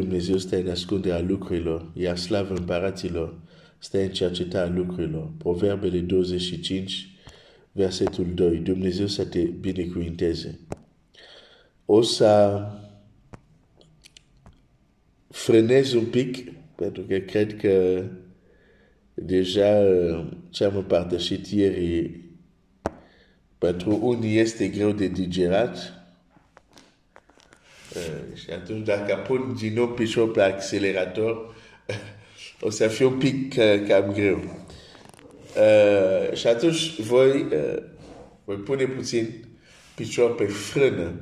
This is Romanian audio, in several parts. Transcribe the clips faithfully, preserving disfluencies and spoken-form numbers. Dumnezeu stă în ascunderea lucrurilor, iar slav împăraților stă în cercetarea lucrurilor. Proverbele douăzeci și cinci, versetul doi. Dumnezeu să te binecuvinteze. O să frenez un pic, pentru că cred că deja ce am împărtășit ieri pentru unii este greu de digerat. Uh, și atunci, dacă pun din nou pișor pe accelerator, o să fie un pic uh, cam greu. Uh, și atunci, voi, uh, voi pune puțin pișor pe frână.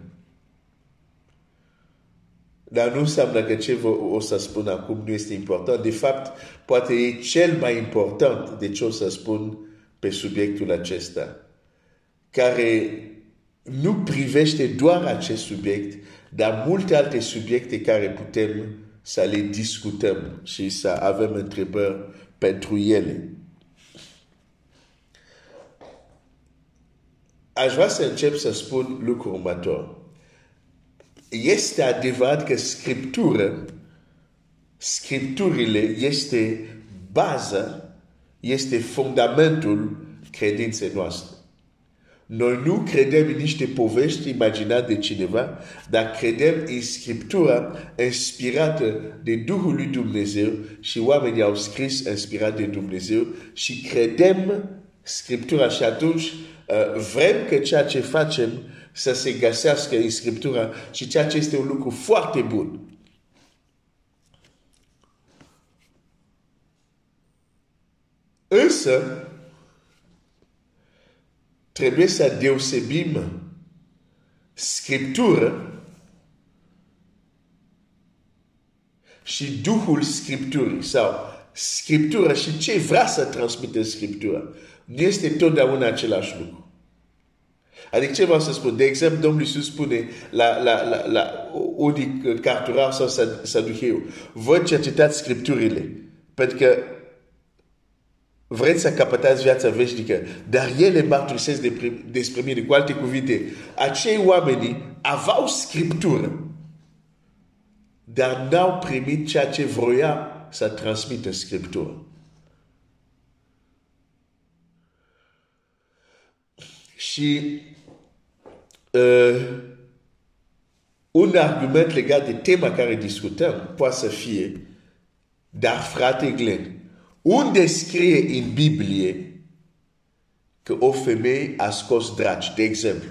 Dar nu înseamnă că ce o să spun acum nu este important. De fapt, poate e cel mai important de ce o să spun pe subiectul acesta, care nu privește doar acest subiect, dar multe alte subiecte care putem să le discutăm și să avem întrebări pentru ele. Aș vrea să încep să spun lucrul următor. Este adevărat că Scriptura, Scripturile este baza, este fundamentul credinței noastre. Noi nu credem în niște povești imaginate de cineva, dar credem în Scriptura inspirată de Duhul lui Dumnezeu și oamenii au scris inspirat de Dumnezeu și credem Scriptura și atunci vrem că ceea ce facem să se găsească în Scriptura și ceea ce este un lucru foarte bun. Însă, trebuie să deosebim Scriptură și Duhul Scripturii sau Scriptură și ce vrea să transmită Scriptura. Nu este totdeauna același lucru. Adică ce vreau să spun? De exemplu, Domnul Iisus spune la, la, la, la unii carturari sau saducheu, voi cercetați Scripturile, pentru că vreți să capătați viața veșnică, dar ele mărturisesc despre mine. Cu alte cuvinte, acei oameni aveau Scriptură, dar n-au primit ceea ce vroia să transmită Scriptură. Și uh, un argument legat de tema care discutăm poate să fie, dar frate Glenn, unde scrie în Biblie că o femeie a scos draci, de exemplu?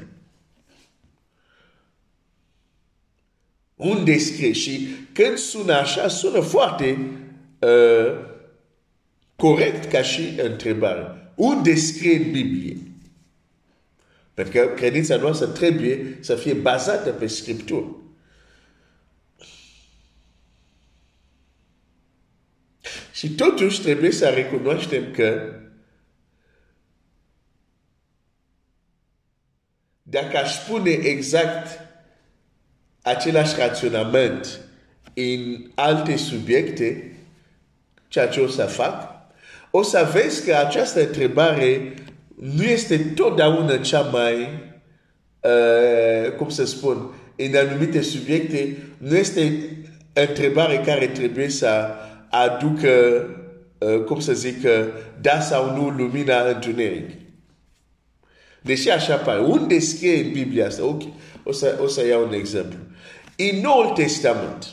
Unde scrie? Și când sună așa, sună foarte uh, corect ca și întrebare. Unde scrie în Biblie? Pentru că credința noastră trebuie să fie bazată pe Scriptură. Și totuși trebuie să recunoaștem că dacă aș spune exact același raționament în alte subiecte, ceea ce o să fac, o să vezi că această întrebare nu este totdeauna cea mai, uh, cum să spun, în anumite subiecte, nu este întrebare care trebuie să aducă, uh, cum să zic, uh, da sau nu lumina întuneric. Deși așa pare. Unde scrie în Biblia asta? Ok. O să, o să iau un exemplu. În Noul Testament.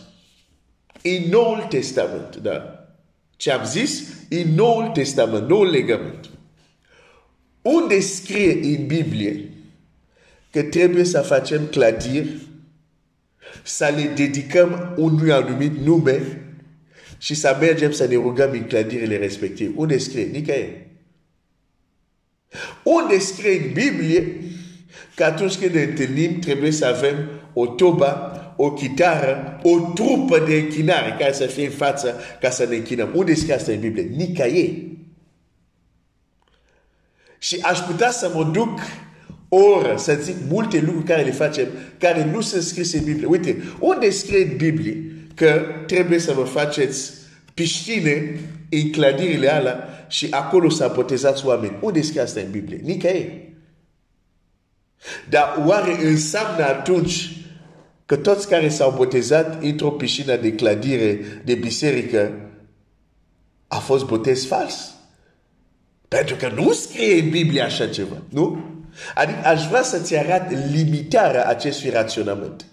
În Noul Testament. Da. Ce am zis? În Noul Testament. Noul legământ. Unde scrie în Biblie că trebuie să facem clădiri, să le dedicăm unui anumit nume și să mergem să ne rugăm în clădirile respective? Unde scrie? Nicăieri. Unde scrie în Biblie că atunci când ne întâlnim trebuie să avem o toba, o chitară, o trupă de închinare care să fie în față ca să ne închinăm? Unde scrie asta în Biblie? Nicăieri. Și aș putea să mă duc oră să zic multe lucruri care le facem, care nu sunt scrise în Biblie. Uite, unde scrie în Biblie că trebuie să vă faceți piscine în clădirile alea și acolo să botezați oameni? Unde scrie asta în Biblie? Nicăieri. Dar oare înseamnă atunci că toți care s-au botezat intră în piscina de clădire de biserică a fost botez fals. Pentru că nu scrie în Biblie așa ceva, nu? Adică aș vrea să-ți arăt limitarea acestui raționament.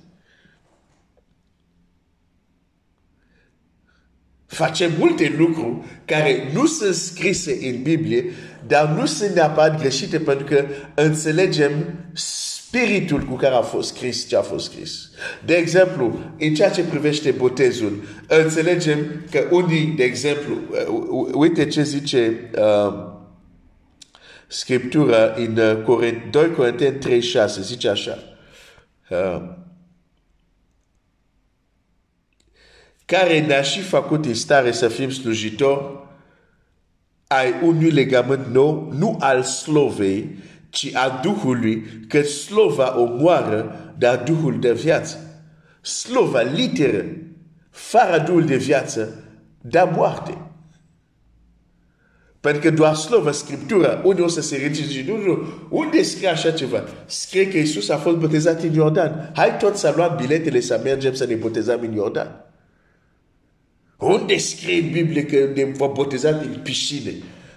Facem multe lucruri care nu sunt scrise în Biblie, dar nu sunt neapărat greșite pentru că înțelegem spiritul cu care a fost scris ce a fost scris. De exemplu, în ceea ce privește botezul, înțelegem că unii, de exemplu, uite ce zice uh, Scriptura în doi Corinteni trei șase, zice așa. Uh, care n-a și făcut în stare să fim slujitori ai unui legământ nou, nu al slovei, ci a Duhului, că slova omoară, dar Duhul de viață. Slova literă, fără Duhul de viață, da moarte. Pentru că doar slova, Scriptura, unde o să se redige, nu, nu, unde scrie așa ceva? Scrie că Iisus a fost botezat în Iordan. Hai tot să luăm biletele să mergem să ne botezăm în Iordan. Unde scrie în Biblie că ne vom boteza în piscine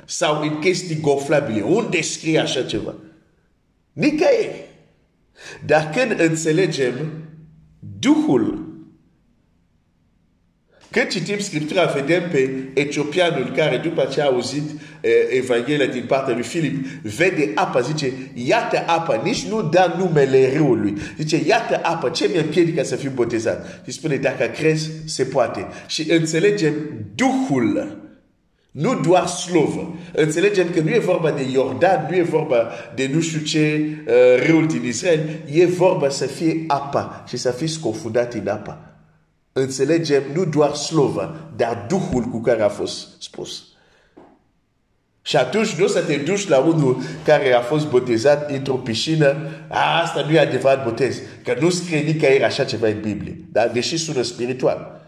sau în chestii gonflabile? Unde scrie așa ceva? Nicăieri. Dar când înțelegem Duhul, când citim Scriptura, vedem pe etiopianul care după ce a auzit eh, Evanghelia din partea lui Filip, vede apa, zice, iată apa, nici nu da numele răului. Zice, iată apa, ce mi-e împiedică să fiu botezat? Și spune, dacă crezi, se poate. Și înțelegem Duhul, nu doar slovă. Înțelegem că nu e vorba de Iordan, nu e vorba de nu știu ce uh, răul din Israel, e vorba să fie apa și să fii sconfundat în apa. Înțelegem nu doar slova, dar Duhul cu care a fost spus. Și atunci nu o să te duci la unul care a fost botezat într-o piscină. A, asta nu e adevărat botez. Că nu scrie nicăieri așa ceva în Biblie. Dar deși sună spiritual.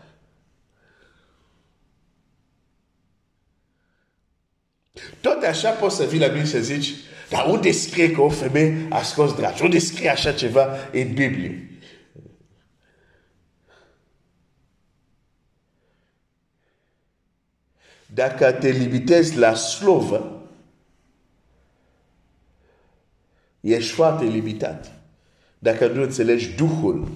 Tot așa poți să vii la mine și zici, dar unde scrie că o femeie a scos draci? Unde scrie așa ceva în Biblie? Dacă te limitezi la slovă, ești foarte limitat. Dacă nu înțelegi Duhul.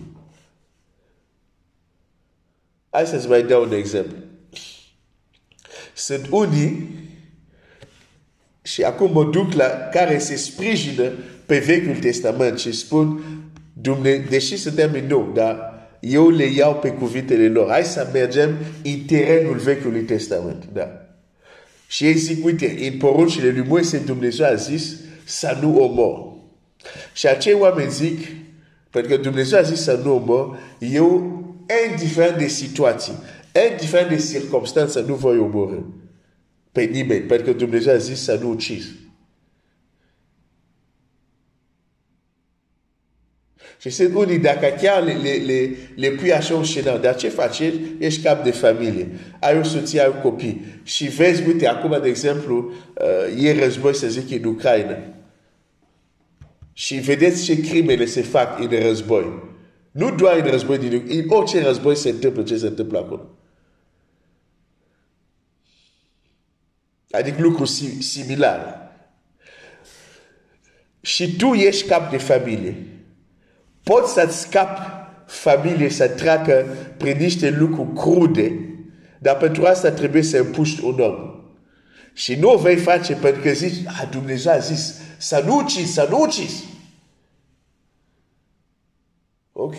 Hai să-ți mai dau un exemplu. Sunt unii, și acum mă duc la care se sprijină pe Vechiul Testament și spun, deși suntem în nou, dar eu le iau pe cuvintele lor. Hai să mergem în terenul Vechiului Testament. Da. Și ei zic, uite, în poruncile lui Moise, Dumnezeu a zis să nu omor. Și acei oameni zic, pentru că Dumnezeu a zis să nu omor, eu, indiferent de situații, indiferent de circumstanțe, nu voi omorâ pe nimeni, pentru că Dumnezeu a zis să nu ucizi. Și sunt unii, dacă chiar le, le, le, le pui așa un șenau, dar ce faci? Ești cap de familie. Ai o soție, ai un copii. Și vezi, uite, acum, de exemplu, uh, e război, să zic, în Ucraina. Și vedeți ce crimele se fac în război. Nu doar în război din Ucraina, în orice război se întâmplă ce se întâmplă acolo. Adică lucruri similare. Și tu ești cap de familie. Poți să-ți scapi familie să treacă prin niște lucruri crude, dar pentru asta trebuie să împuști un om. Și nu o vei face pentru că zici, a, Dumnezeu a zis, să nu ucizi, să nu ucizi. Ok.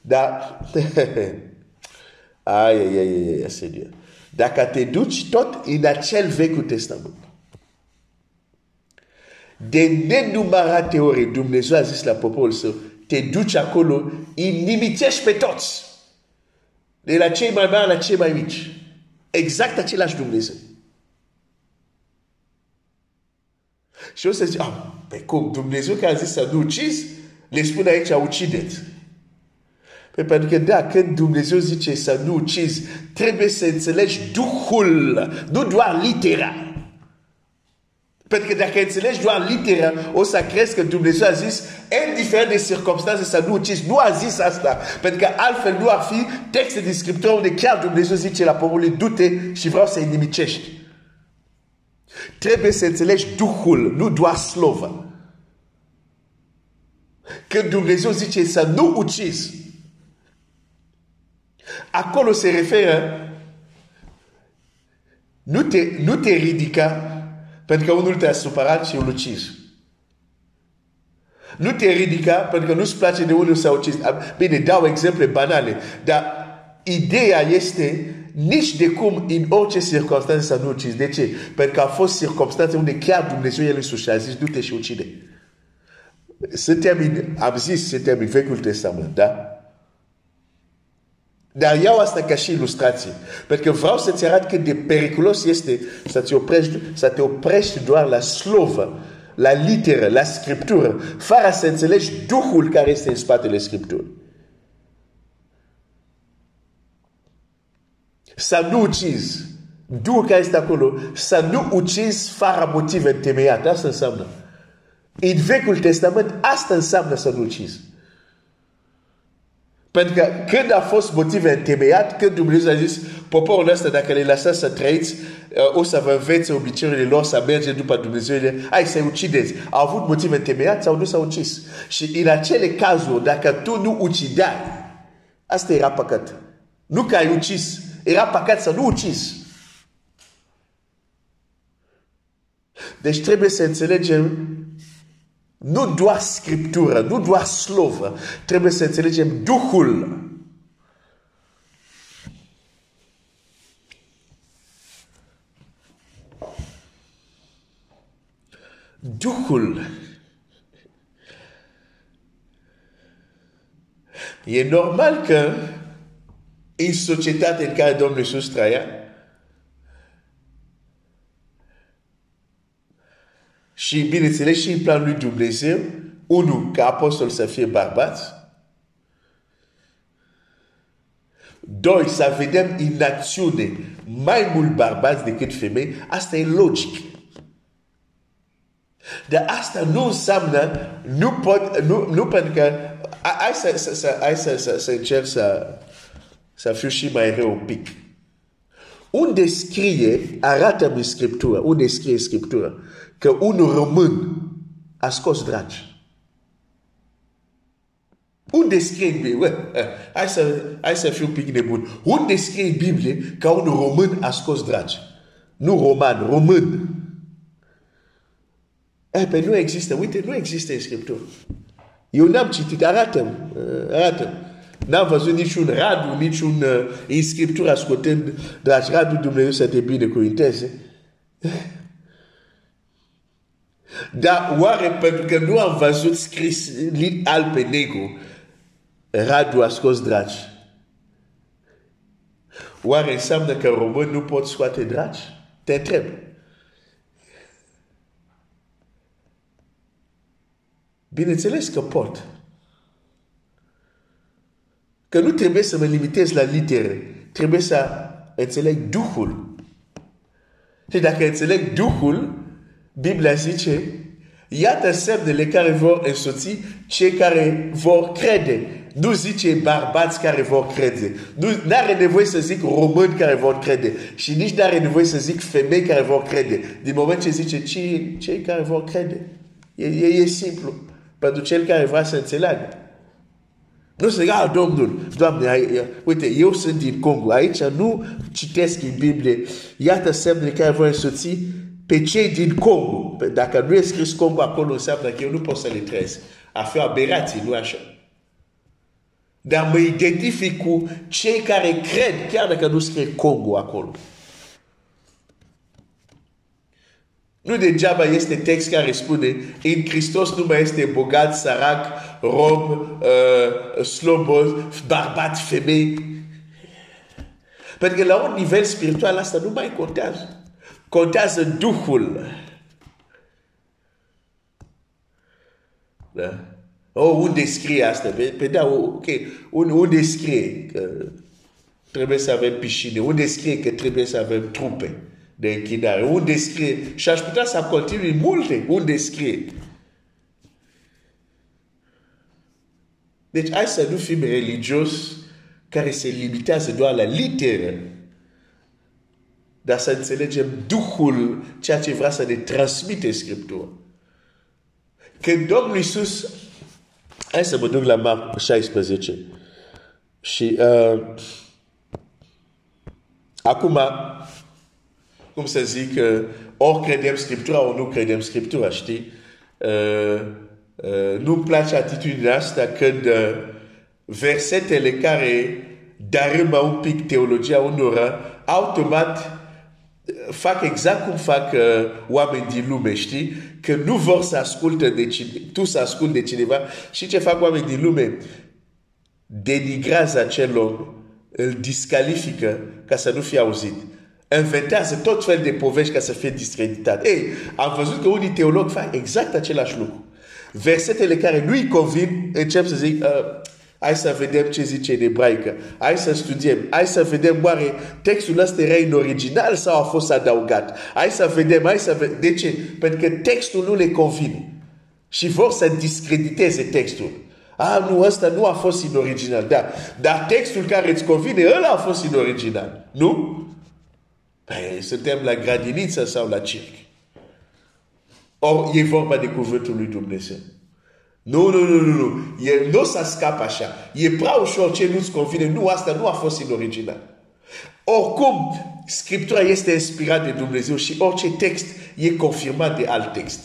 Dar, ai, ai, ai, ai, Seigneur. Dacă te duci tot în acel Vechiul Testament, de nenumărat teorii, Dumnezeu a zis la poporul său, te duci acolo, îi limitești pe toți. De la cei mai mari la cei mai mici. Exact același Dumnezeu. Și o să zic, ah, pe cum, Dumnezeu care a zis să nu ucizi, le spune aici, ucideți. Pentru că da, când Dumnezeu zice să nu ucizi, trebuie să înțelegi Duhul, nu doar litera. Pentru că dacă înțelegi doar litera, o să crezi că Dumnezeu a zis, indiferent de circumstanțe, să nu ucizi. Nu a zis asta. Pentru că altfel nu ar fi texte din Scriptură unde chiar Dumnezeu zice la parole, du-te și vreau să inimicești. Trebuie să înțelegi Duhul, nu doar slova. Că Dumnezeu zice să nu ucizi. Acolo se referă, nu te, nu te ridica, pentru că unul te-a supărat și îl ucizi. Nu te ridica pentru că nu-ți place de unul s-a ucis. Bine, dau exemple banale, dar ideea este nici de cum în orice circunstanță să nu ucizi. De ce? Pentru că a fost circunstanțe unde chiar Dumnezeu el însuși a zis, du-te și ucide. Suntem în, am zis, suntem în Vechiul Testament, da? Dar iau asta ca și ilustrație. Pentru că vreau să-ți arăt cât de periculos este să te oprești, să te oprești doar la slovă, la literă, la scriptură, fără să înțelegi Duhul care este în spatele Scripturii. Să nu ucizi. Duhul care este acolo. Să nu ucizi fără motive întemeiate. Asta înseamnă. În Vechiul Testament, asta înseamnă să nu ucizi. Pentru că când a fost motive întemeiat, când Dumnezeu a zis, poporul ăsta, dacă le lăsați să trăiți, o să vă învețe obiceiurile lor, să merge după Dumnezeu, hai să-i ucideți. Au avut motive întemeiat sau nu s-au ucis? Și în acele cazuri, dacă tu nu ucidai, asta era păcat. Nu că ai ucis, era păcat să nu ucizi. Deci trebuie să înțelegem nu doar Scriptura, nu doar slovă. Trebuie să înțelegem Duhul. Duhul. E normal că în societatea în care Domnul Iisus trăia, și bineînțeles și în planul lui Dumnezeu, unul ca apostol să fie bărbați, doi să vedem în acțiune mai mult bărbați decât femei, asta e logic. Dar asta nu înseamnă, nu pot, nu, nu pentru că, hai să, să, să, hai să, să, să încerc să, să fiu și mai rău un pic. Unde scrie, arată-mi Scriptura, unde scrie Scriptura, că un român a scos dragi. Unde scrie în Biblie? Hai să, hai să fiu un pic nebun. Unde scrie în Biblie că un român a scos dragi? Nu roman, român. Eh, pe nu există, uite, nu există în Scriptură. Eu n-am citit, arată-mi, arată-mi. N-am văzut niciun radu, niciun în Scriptură ascultând dragi. Radu Dumnezeu să te binecuvinteze. Dar oare pentru că nu am văzut scris alb pe negru, Radu a scos dragi, oare înseamnă că români nu pot scoate dragi? Te întreb. Bineînțeles că pot. Că nu trebuie să mă limitez la litere, trebuie să înțeleg Duhul. Și dacă înțeleg Duhul, Biblia zice, iată semnele care vor însoți cei care vor crede. Nu zice bărbați care vor crede. Nu are nevoie să zic români care vor crede. Și nici nu are nevoie să zic femei care vor crede. Din moment ce zice cei, cei care vor crede. E, e, e simplu. Pentru cel care vrea să înțeleagă. Nu se zice, Domnul, Doamne, uite, eu sunt din Congo. Aici nu citesc în Biblie. Iată semnele care vor însoți pe cei din Congo. Dacă nu e scris Congo acolo, înseamnă că eu nu pot să le trăiesc. A fi aberații, nu așa. Dar mă identific cu cei care cred, chiar dacă nu scrie Congo acolo. Nu degeaba este text care spune, în Hristos nu mai este bogat, sărac, rob, uh, slobos, bărbat, femei. Pentru că la un nivel spiritual asta nu mai contează. Contează Duhul. Da? Oh, unde scrie asta? Păi da, ok. Unde scrie că trebuie să avem piscine? Unde scrie că trebuie să avem trupe? de închinare, unde scrie, și aș putea să continui multe unde scrie. Deci hai să nu fim religios care se limitează doar la literă, dar să înțelegem Duhul, ceea ce vrea să ne transmite Scriptura. Când Domnul Iisus, hai să mă duc la Marc șaisprezece, și uh, acum, cum să zic, uh, ori credem Scriptura, ori nu credem Scriptura, știi? Uh, uh, nu-mi place atitudinea asta când uh, versetele care dărâmă un pic teologia unora, automat fac exact cum fac uh, oameni din lume, știi? Că nu vor să asculte de cine, tu să asculte de cineva. Și ce fac oameni din lume? Denigrează acel om, îl discalifică ca să nu fie auzit. Inventează tot fel de povești ca să fie discreditat. Ei, am văzut că unii teologi fac exact același lucru. Versetele care nu-i convin, încep să zic, uh, hai să vedem ce zice în ebraică, hai să studiem, hai să vedem oare textul ăsta era în original sau a fost adaugat. Hai să vedem, hai să vedem. De ce? Pentru că textul nu le convine. Și vor să discrediteze textul. Ah, nu, ăsta nu a fost în original. Da. Dar textul care îți convine, ăla a fost în original. Nu? Păi, suntem la grădiniță sau la circ. Ori e vorba de cuvântul lui Dumnezeu. Nu, nu, nu, nu, nu. El nu s-a scap așa. E prea ușor ce nu-ți convine. Nu, asta nu a fost în original. Oricum, Scriptura este inspirată de Dumnezeu și orice text e confirmat de alt text.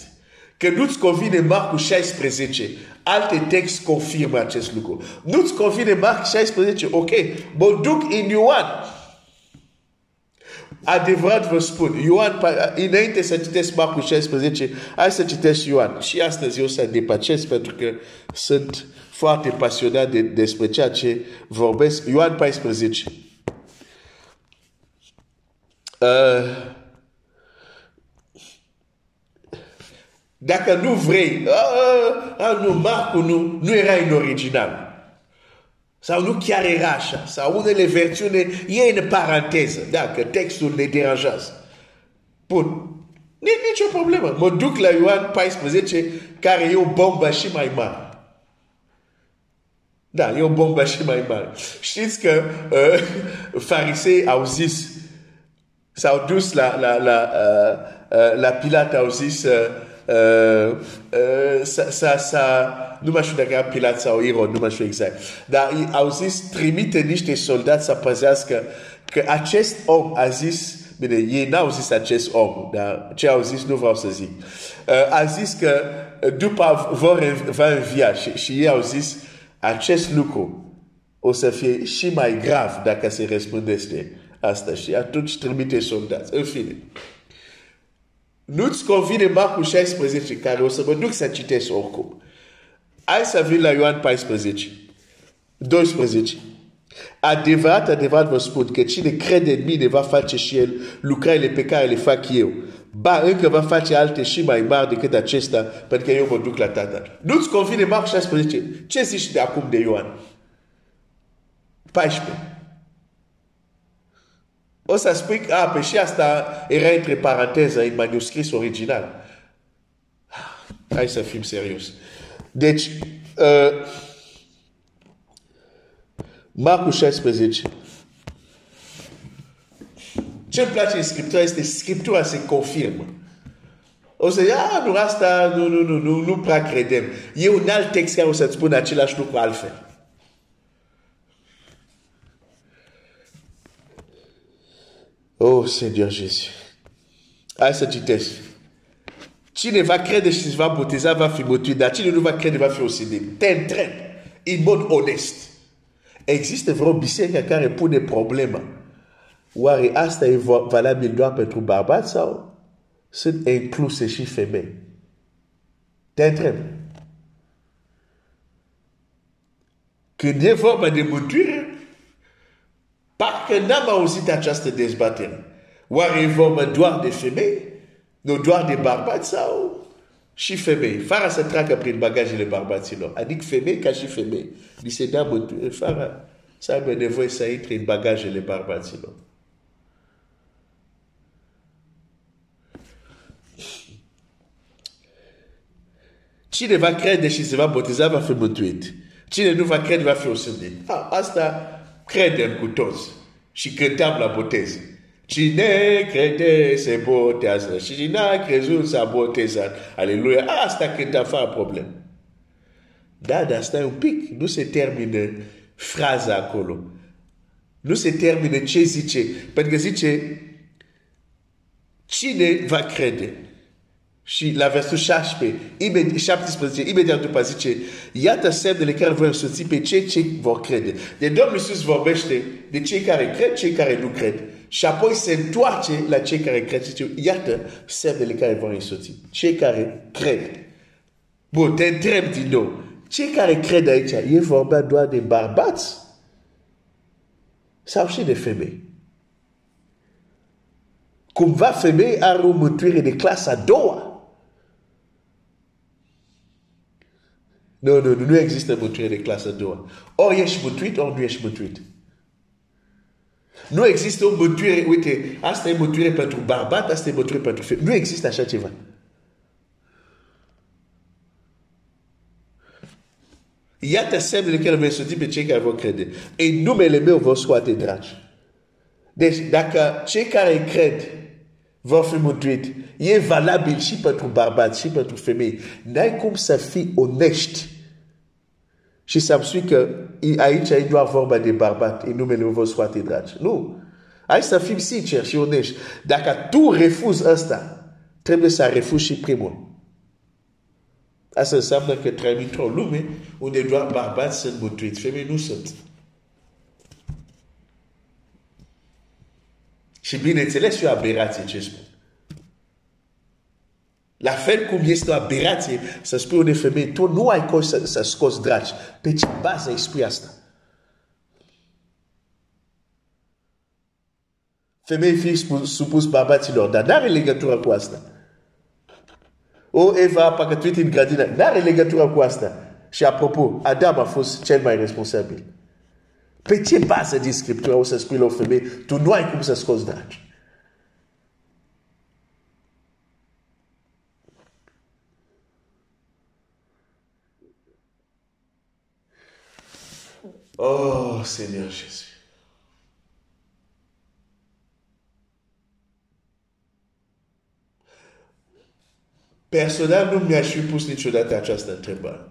Că nu-ți convine Marcu șaisprezece, alte text confirmă acest lucru. Nu-ți convine Marcu șaisprezece, ok, mă duc în Ioan. Adevărat vă spun, Ioan, înainte să citesc Marcu șaisprezece, hai să citesc Ioan. Și astăzi eu să depăcesc pentru că sunt foarte pasionat de, despre ceea ce vorbesc. Ioan paisprezece. Uh, dacă nu vrei, uh, uh, nu, Marcu nu, nu era în original. Sau nu chiar era așa. Sau unele versiune e în paranteză. Dacă textul ne deranjează. Bun. Nici o problemă. Mă duc la Ioan paisprezece, care e o bombă și mai mare. Da, e o bombă și mai mare. Știți că uh, farisei au zis, s-au dus la, la, la, uh, uh, la Pilat, au zis... Uh, Uh, uh, sa, sa, sa, nu mai știu dacă era Pilat sau Irod, nu mai știu exact. Dar au zis, trimite niște soldați să păzească că acest om a zis, bine, ei n-au zis acest om, dar ce au zis nu vreau să zic. Uh, a zis că după vor, va învia și, și ei au zis, acest lucru o să fie și mai grav dacă se răspundește asta și atunci trimite soldați. În fine. Nu-ți convine Marcu șaisprezece, care o să mă duc să citesc oricum. Hai să vin la Ioan paisprezece. doisprezece. Adevărat, adevărat vă spun că cine crede în mine va face și el lucrările pe care le fac eu. Ba, încă va face alte și mai mari decât acesta, pentru că eu mă duc la Tatăl. Nu-ți convine Marcu șaisprezece. Ce zici de acum de Ioan? paisprezece. O să spui că ah, pe și asta era între paranteză în manuscris original. Hai să fim serios. Deci, uh, Marcu șaisprezece. Ce îmi place în Scriptura este Scriptura se confirmă. O să zic, ah, nu, asta nu, nu, nu, nu, nu prea credem. E un alt text care o să-ți spun același lucru altfel. Oh, Seigneur Jésus. Hai să citesc. Cine va crede și se va boteza va fi mântuit, dar cine nu va crede va fi osândit. Te întreb, în mod onest. Există vreo biserică care pune problema. Oare asta e valabil doar pentru bărbați sau sunt incluse și femei? Te întreb. Când e vorba de mântuire, parcă n-am auzit această dezbatere. Oare e vorba doar de femei? Nu doar de bărbați sau și femei? Fără să treacă prin bagajele bărbaților. Adică femei ca și femei. Li se dea mântuire fără să aibă nevoie să intre în bagajele bărbaților. Cine va crede și se va botiza va fi mântuit. Cine nu va crede va fi osândit. Ah, asta credem cu toți și cântăm la botez. Cine crede se botează și cine a crezut s-a botezat. Aleluia! Asta cântăm fără problemă. Da, dar stai un pic. Nu se termină fraza acolo. Nu se termină ce zice. Pentru că zice cine va crede. Și la versul șaptesprezece, imediat după zice, iată semnele care vor însoți pe cei ce vor crede. De Domnul Iisus vorbește de cei care cred, cei care nu cred. Și apoi se întoarce la cei care cred. Zice, iată semnele care vor însoți. Cei care cred. Bun, te întreb din nou. Cei care cred aici, e vorba doar de bărbați sau și de femei? Cumva femei are o mântuire de clasa a doua. Nu, nu, nu, nu există mântuire de clasa a doua. Ori ești mântuit, ori nu ești mântuit. Nu există o mântuire, uite, asta e mântuire pentru bărbat, asta e mântuire pentru femei. Nu există așa ceva. Iată semnele care vor însoți pe cei care vor crede. În numele meu vor scoate draci. Deci, dacă cei care cred vor fi mântuit, e valabil și pentru bărbați, și pentru femei. N-ai cum să fii onești. Și să-mi spui că aici e doar vorba de bărbați, în numele meu vor scoate draci. Nu. Hai să fim sinceri și onești. Dacă tu refuzi asta, trebuie să refuzi și primul. Asta înseamnă că trăim într-o lume unde doar bărbați sunt mântuiți. Femei nu sunt. Și bineînțeles, e o aberație ce spun. La fel cum este o aberație să spui unei femei, tu nu ai cum să, să scoți draci. Pe ce bază îi spui asta? Femei fii supus bărbaților, dar n-are legătură cu asta. O, Eva, parcă tu ești în grădină. N-are legătură cu asta. Și apropo, Adam a fost cel mai responsabil. Pe ce bază din Scriptura o să spui la o femeie, tu nu ai cum să scoți draci? Oh, Seigneur Jésus! Personal nu mi-aș fi pus niciodată această întrebare.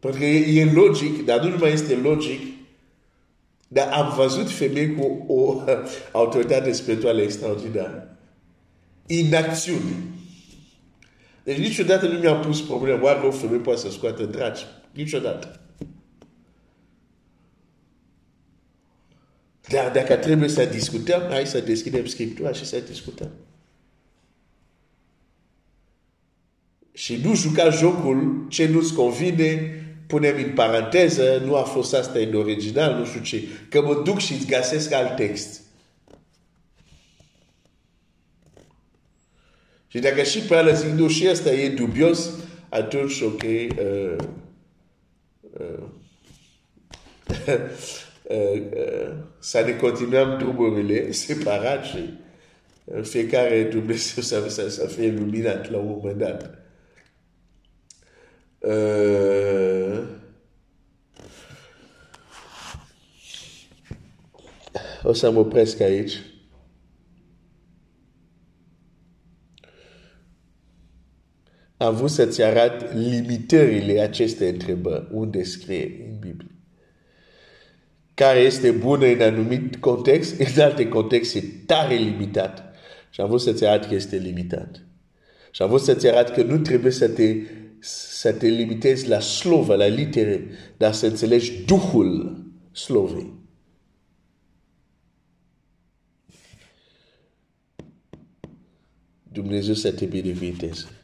Pentru că e, e logic, dar nu numai este logic, dar am văzut femei cu o autoritate spirituală extraordinară. Inacțiune. Deci niciodată nu mi-am pus problema, oare o femeie poate să scoată draci? Niciodată. Dar dacă trebuie să discutăm, hai să deschidem Scriptura și să discutăm. Și nu juca jocul ce nu-ți convine, punem în paranteză, nu a fost asta în original, nu știu ce, că mă duc și îți găsesc alt text. Și dacă și pe alea zic, nu, și asta e dubios, atunci, ok, uh, uh, uh, uh, să ne continuăm drumurile separat și uh, fiecare Dumnezeu să, să, să fie iluminat la un moment dat. Uh... O să mă opresc aici. Am vrut să-ți arăt limitările acestei întrebări unde scrie în Biblie. Care este bună în anumit context, în alte contexte e tare limitat. Și am vrut să-ți arăt că este limitat. Și am vrut să-ți arăt că nu trebuie să te să te limitezi la slovă, la litere, dar să înțelegi duhul slovei. Dumnezeu să te binecuvânteze.